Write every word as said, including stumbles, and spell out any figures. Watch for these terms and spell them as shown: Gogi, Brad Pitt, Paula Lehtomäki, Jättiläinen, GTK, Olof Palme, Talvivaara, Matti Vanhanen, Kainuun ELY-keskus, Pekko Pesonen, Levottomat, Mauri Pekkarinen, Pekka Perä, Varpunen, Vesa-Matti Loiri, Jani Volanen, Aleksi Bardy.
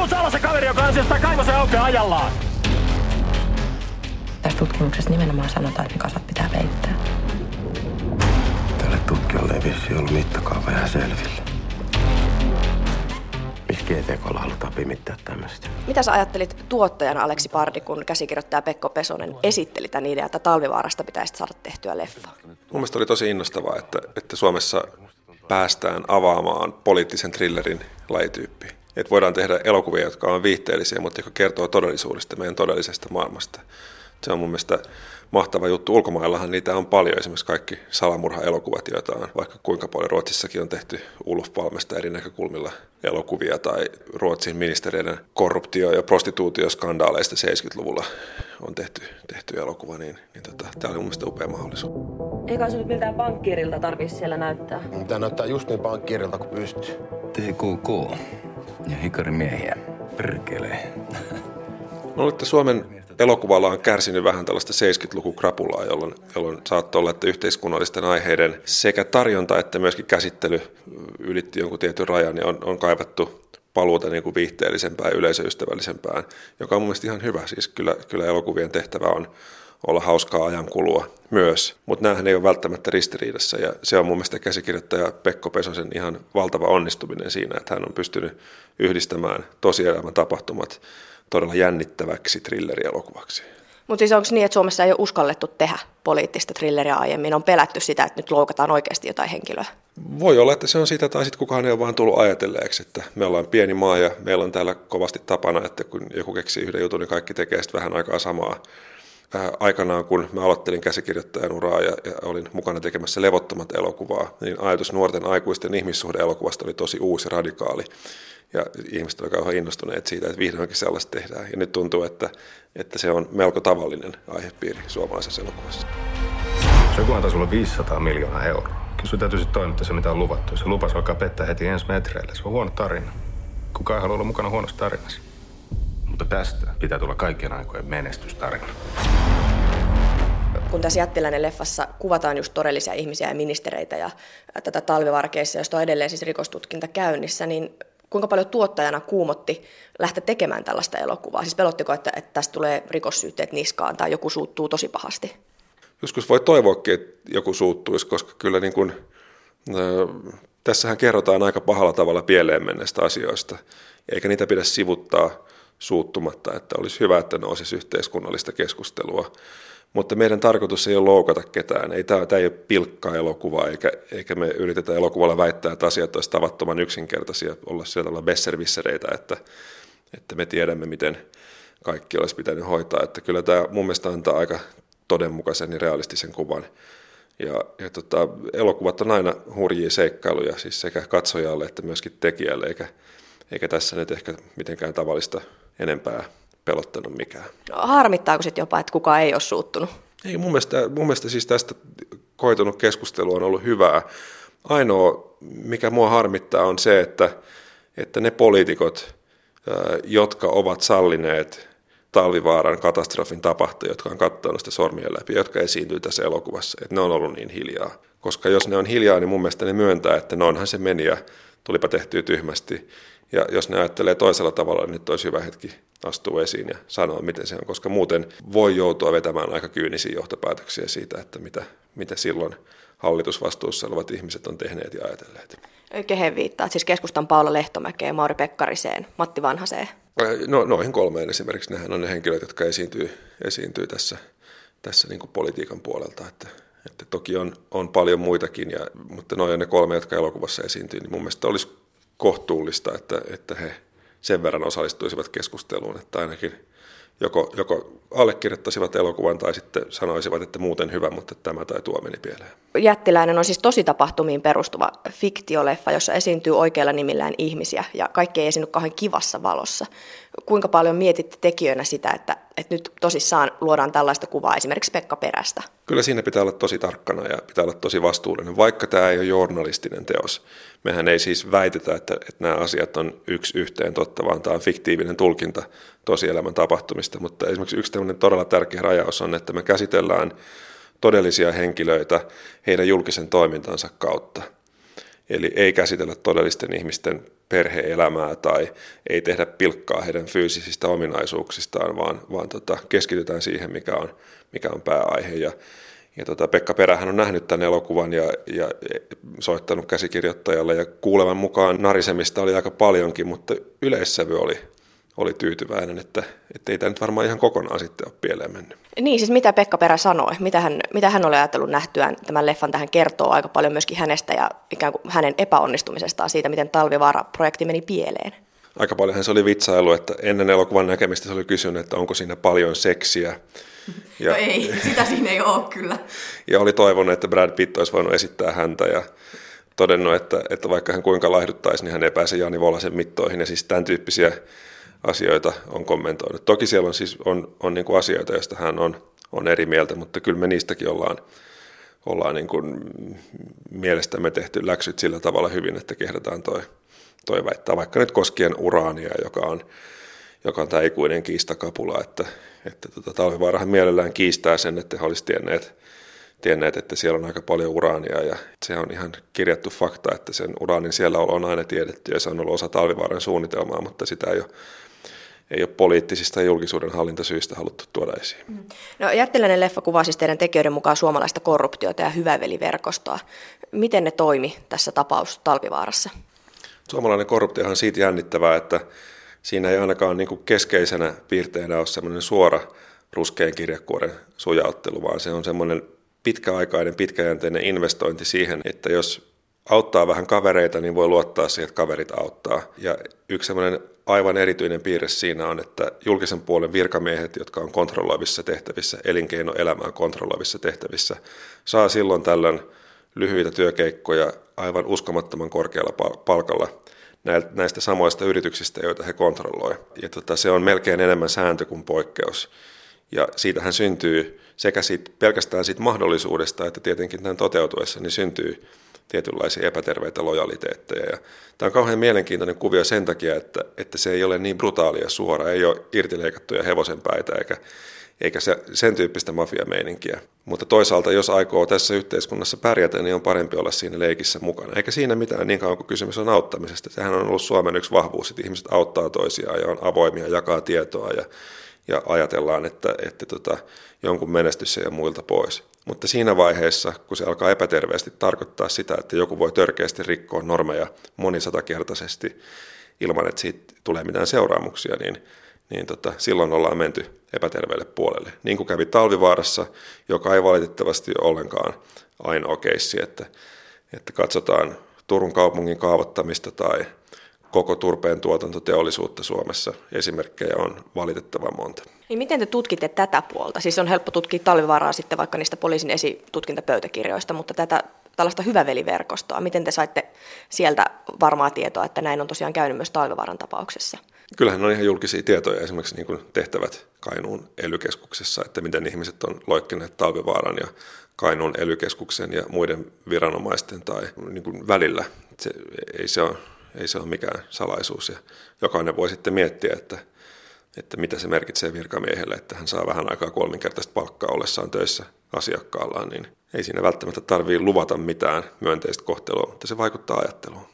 muut saa olla se kaveri, joka ansiostaa kaivosen aukeaa ajallaan. Tässä tutkimuksessa nimenomaan sanotaan, että ne kasat pitää peittää. Tälle tutkijalle ei vissiin ollut mittakaava ihan selville. Miksi G T K:lla halutaan pimittää tämmöistä? Mitä sä ajattelit tuottajana, Aleksi Bardy, kun käsikirjoittaja Pekko Pesonen esitteli tämän idean, että Talvivaarasta pitäisi saada tehtyä leffaa? Mun mielestä oli tosi innostavaa, että, että Suomessa päästään avaamaan poliittisen thrillerin lajityyppiin. Että voidaan tehdä elokuvia, jotka on viihteellisiä, mutta jotka kertoo todellisuudesta, meidän todellisesta maailmasta. Se on mun mielestä mahtava juttu. Ulkomaillahan niitä on paljon, esimerkiksi kaikki salamurha-elokuvat, joita on vaikka kuinka paljon. Ruotsissakin on tehty Olof Palmesta eri näkökulmilla elokuvia, tai Ruotsin ministeriöiden korruptio- ja prostituutioskandaaleista seitsemänkymmentäluvulla on tehty, tehty elokuva, niin, niin tota, tämä oli mun mielestä upea mahdollisuus. Eikä se nyt miltään pankkiirilta tarvitsisi siellä näyttää? Tämä näyttää just niin pankkiirilta kuin pystyy. T K K ja hikarimiehiä. Perkelee. No, että Suomen elokuvalla on kärsinyt vähän tällaista seitsemänkymmentäluvun krapulaa, jolloin, jolloin saattoi olla, että yhteiskunnallisten aiheiden sekä tarjonta että myöskin käsittely ylitti jonkun tietyn rajan, niin on, on kaivattu paluuta niin kuin viihteellisempään ja yleisöystävällisempään, joka on mun mielestä ihan hyvä. Siis kyllä, kyllä elokuvien tehtävä on olla hauskaa ajankulua myös, mutta näähän ei ole välttämättä ristiriidassa, ja se on mun mielestä käsikirjoittaja Pekko Pesosen ihan valtava onnistuminen siinä, että hän on pystynyt yhdistämään tosielämän tapahtumat todella jännittäväksi thrillery-elokuvaksi. Mutta siis onko niin, että Suomessa ei ole uskallettu tehdä poliittista thrilleriä aiemmin? On pelätty sitä, että nyt loukataan oikeasti jotain henkilöä? Voi olla, että se on sitä, tai sitten kukaan ei ole vaan tullut ajatelleeksi, että me ollaan pieni maa ja meillä on täällä kovasti tapana, että kun joku keksii yhden jutun, niin kaikki tekee sitten vähän aikaa samaa. Aikanaan, kun mä aloittelin käsikirjoittajan uraa ja, ja olin mukana tekemässä Levottomat elokuvaa, niin ajatus nuorten aikuisten ihmissuhde-elokuvasta oli tosi uusi ja radikaali. Ja ihmiset olivat kauhean innostuneet siitä, että vihdoinkin sellaista tehdään. Ja nyt tuntuu, että, että se on melko tavallinen aihepiiri suomalaisessa elokuvassa. Jos joku antaa sulle viisisataa miljoonaa euroa, kyllä sun täytyy sitten toimittaa se, mitä on luvattu. Se lupas alkaa pettää heti ensi metreille. Se on huono tarina. Kukaan ei halua olla mukana huonossa tarinassa. Mutta tästä pitää tulla kaikkien aikojen menestystarina. Kun tässä Jättiläinen leffassa kuvataan just todellisia ihmisiä ja ministereitä ja tätä Talvivaara-keissiä, josta on edelleen siis rikostutkinta käynnissä, niin kuinka paljon tuottajana kuumotti lähteä tekemään tällaista elokuvaa? Siis pelottiko, että, että tästä tulee rikossyytteet niskaan tai joku suuttuu tosi pahasti? Joskus voi toivoakin, että joku suuttuisi, koska kyllä niin kuin, äh, tässähän kerrotaan aika pahalla tavalla pieleen menneistä asioista, eikä niitä pidä sivuttaa suuttumatta, että olisi hyvä, että nousisi yhteiskunnallista keskustelua. Mutta meidän tarkoitus ei ole loukata ketään. Ei, tämä, tämä ei ole pilkkaa elokuvaa, eikä, eikä me yritetä elokuvalla väittää, että asiat olisivat tavattoman yksinkertaisia, olla sillä tavalla besservissereitä, että, että me tiedämme, miten kaikki olisi pitänyt hoitaa. Että kyllä tämä mun mielestä antaa aika todenmukaisen ja realistisen kuvan. Ja, ja tota, elokuvat on aina hurjia seikkailuja siis sekä katsojalle että myöskin tekijälle, eikä, eikä tässä nyt ehkä mitenkään tavallista enempää pelottanut mikään. No, harmittaako sitten jopa, että kukaan ei ole suuttunut? Ei, mun mielestä, mun mielestä siis tästä koitunut keskustelu on ollut hyvää. Ainoa, mikä mua harmittaa, on se, että, että ne poliitikot, jotka ovat sallineet Talvivaaran katastrofin tapahtuja, jotka on katsonut sitä sormien läpi, jotka esiintyy tässä elokuvassa, että ne on ollut niin hiljaa. Koska jos ne on hiljaa, niin mun mielestä ne myöntää, että noinhan se meni ja tulipa tehtyä tyhmästi. Ja jos ne ajattelee toisella tavalla, niin nyt olisi hyvä hetki astua esiin ja sanoa, miten se on, koska muuten voi joutua vetämään aika kyynisiä johtopäätöksiä siitä, että mitä, mitä silloin hallitusvastuussa olevat ihmiset on tehneet ja ajatelleet. Kehen viittaat? Siis keskustan Paula Lehtomäkeen, Mauri Pekkariseen, Matti Vanhaseen? No, noihin kolmeen esimerkiksi. Nehän on ne henkilöt, jotka esiintyy, esiintyy tässä, tässä niin kuin politiikan puolelta, että Että toki on, on paljon muitakin, ja, mutta noin ne kolme, jotka elokuvassa esiintyy, niin mun mielestä olisi kohtuullista, että, että he sen verran osallistuisivat keskusteluun, että ainakin joko, joko allekirjoittaisivat elokuvan tai sitten sanoisivat, että muuten hyvä, mutta tämä tai tuo meni pieleen. Jättiläinen on siis tositapahtumiin perustuva fiktioleffa, jossa esiintyy oikeilla nimillään ihmisiä, ja kaikki ei esiinny kauhean kivassa valossa. Kuinka paljon mietitte tekijöinä sitä, että, että nyt tosissaan luodaan tällaista kuvaa esimerkiksi Pekka Perästä? Kyllä siinä pitää olla tosi tarkkana ja pitää olla tosi vastuullinen, vaikka tämä ei ole journalistinen teos. Mehän ei siis väitetä, että, että nämä asiat on yksi yhteen totta, vaan tämä on fiktiivinen tulkinta tosielämän tapahtumista. Mutta esimerkiksi yksi tämmöinen todella tärkeä rajaus on, että me käsitellään todellisia henkilöitä heidän julkisen toimintansa kautta. Eli ei käsitellä todellisten ihmisten perhe-elämää tai ei tehdä pilkkaa heidän fyysisistä ominaisuuksistaan, vaan, vaan tota, keskitytään siihen, mikä on, mikä on pääaihe. Ja, ja tota, Pekka Perähän on nähnyt tämän elokuvan ja, ja soittanut käsikirjoittajalle, ja kuuleman mukaan narisemista oli aika paljonkin, mutta yleissävy oli, oli tyytyväinen, että ei tämä nyt varmaan ihan kokonaan sitten ole pieleen mennyt. Niin, siis mitä Pekka Perä sanoi, mitä hän, mitä hän oli ajatellut nähtyään tämän leffan, tähän kertoo aika paljon myöskin hänestä ja ikään kuin hänen epäonnistumisestaan siitä, miten Talvivaara-projekti meni pieleen. Aika paljon hän se oli vitsailu, että ennen elokuvan näkemistä se oli kysynyt, että onko siinä paljon seksiä. Ja, no ei, sitä siinä ei ole kyllä. Ja oli toivonut, että Brad Pitt olisi voinut esittää häntä ja todennut, että, että vaikka hän kuinka laihduttaisi, niin hän ei pääse Jani Volasen mittoihin, ja siis tämän tyyppisiä asioita on kommentoinut. Toki siellä on siis on, on niin kuin asioita, joista hän on, on eri mieltä, mutta kyllä me niistäkin ollaan, ollaan niin kuin mielestämme tehty läksyt sillä tavalla hyvin, että kehdataan toi, toi väittää, vaikka nyt koskien uraania, joka on, joka on tämä ikuinen kiistakapula, että, että tota, Talvivaarahan mielellään kiistää sen, että he olisivat tienneet, tienneet, että siellä on aika paljon uraania, ja se on ihan kirjattu fakta, että sen uraanin sielläolo on aina tiedetty, ja se on ollut osa Talvivaaran suunnitelmaa, mutta sitä ei ole ei ole poliittisista ja julkisuuden hallintasyistä haluttu tuoda esiin. No, Jättiläinen leffa kuvaa siis teidän tekijöiden mukaan suomalaista korruptiota ja hyväveliverkostoa. Miten ne toimi tässä tapaus Talvivaarassa? Suomalainen korruptiohan on siitä jännittävää, että siinä ei ainakaan niin kuin keskeisenä piirteinä ole semmoinen suora ruskean kirjekuoren sujauttelu, vaan se on semmoinen pitkäaikainen, pitkäjänteinen investointi siihen, että jos auttaa vähän kavereita, niin voi luottaa siihen, että kaverit auttaa. Ja yksi semmoinen aivan erityinen piirre siinä on, että julkisen puolen virkamiehet, jotka on kontrolloivissa tehtävissä, elinkeinoelämään kontrolloivissa tehtävissä, saa silloin tällöin lyhyitä työkeikkoja aivan uskomattoman korkealla palkalla näistä samoista yrityksistä, joita he kontrolloi. Ja tota, se on melkein enemmän sääntö kuin poikkeus. Ja siitähän syntyy sekä siitä, pelkästään siitä mahdollisuudesta, että tietenkin tämän toteutuessa niin syntyy tietynlaisia epäterveitä lojaliteetteja. Ja tämä on kauhean mielenkiintoinen kuvio sen takia, että, että se ei ole niin brutaalia suora, ei ole irtileikattuja hevosenpäitä eikä, eikä se, sen tyyppistä mafiameininkiä. Mutta toisaalta, jos aikoo tässä yhteiskunnassa pärjätä, niin on parempi olla siinä leikissä mukana. Eikä siinä mitään niin kauan kuin kysymys on auttamisesta. Sehän on ollut Suomen yksi vahvuus, että ihmiset auttaa toisiaan ja on avoimia, jakaa tietoa ja, ja ajatellaan, että, että tota, jonkun menestys ei ole muilta pois. Mutta siinä vaiheessa, kun se alkaa epäterveesti tarkoittaa sitä, että joku voi törkeästi rikkoa normeja monisatakertaisesti ilman, että siitä tulee mitään seuraamuksia, niin, niin tota, silloin ollaan menty epäterveelle puolelle. Niin kuin kävi Talvivaarassa, joka ei valitettavasti ole ollenkaan ainoa keissi, että, että katsotaan Turun kaupungin kaavoittamista tai koko turpeen tuotantoteollisuutta Suomessa. Esimerkkejä on valitettavan monta. Niin miten te tutkitte tätä puolta? Siis on helppo tutkia Talvivaaraa sitten vaikka niistä poliisin esitutkintapöytäkirjoista, mutta tätä, tällaista hyväveliverkostoa, miten te saitte sieltä varmaa tietoa, että näin on tosiaan käynyt myös Talvivaaran tapauksessa? Kyllähän on ihan julkisia tietoja, esimerkiksi niin kuin tehtävät Kainuun E L Y-keskuksessa, että miten ihmiset on loikkineet Talvivaaran ja Kainuun E L Y-keskuksen ja muiden viranomaisten tai niin kuin välillä. Se, ei se ole... Ei se ole mikään salaisuus, ja jokainen voi sitten miettiä, että, että mitä se merkitsee virkamiehelle, että hän saa vähän aikaa kolminkertaista palkkaa ollessaan töissä asiakkaallaan, niin ei siinä välttämättä tarvitse luvata mitään myönteistä kohtelua, mutta se vaikuttaa ajatteluun.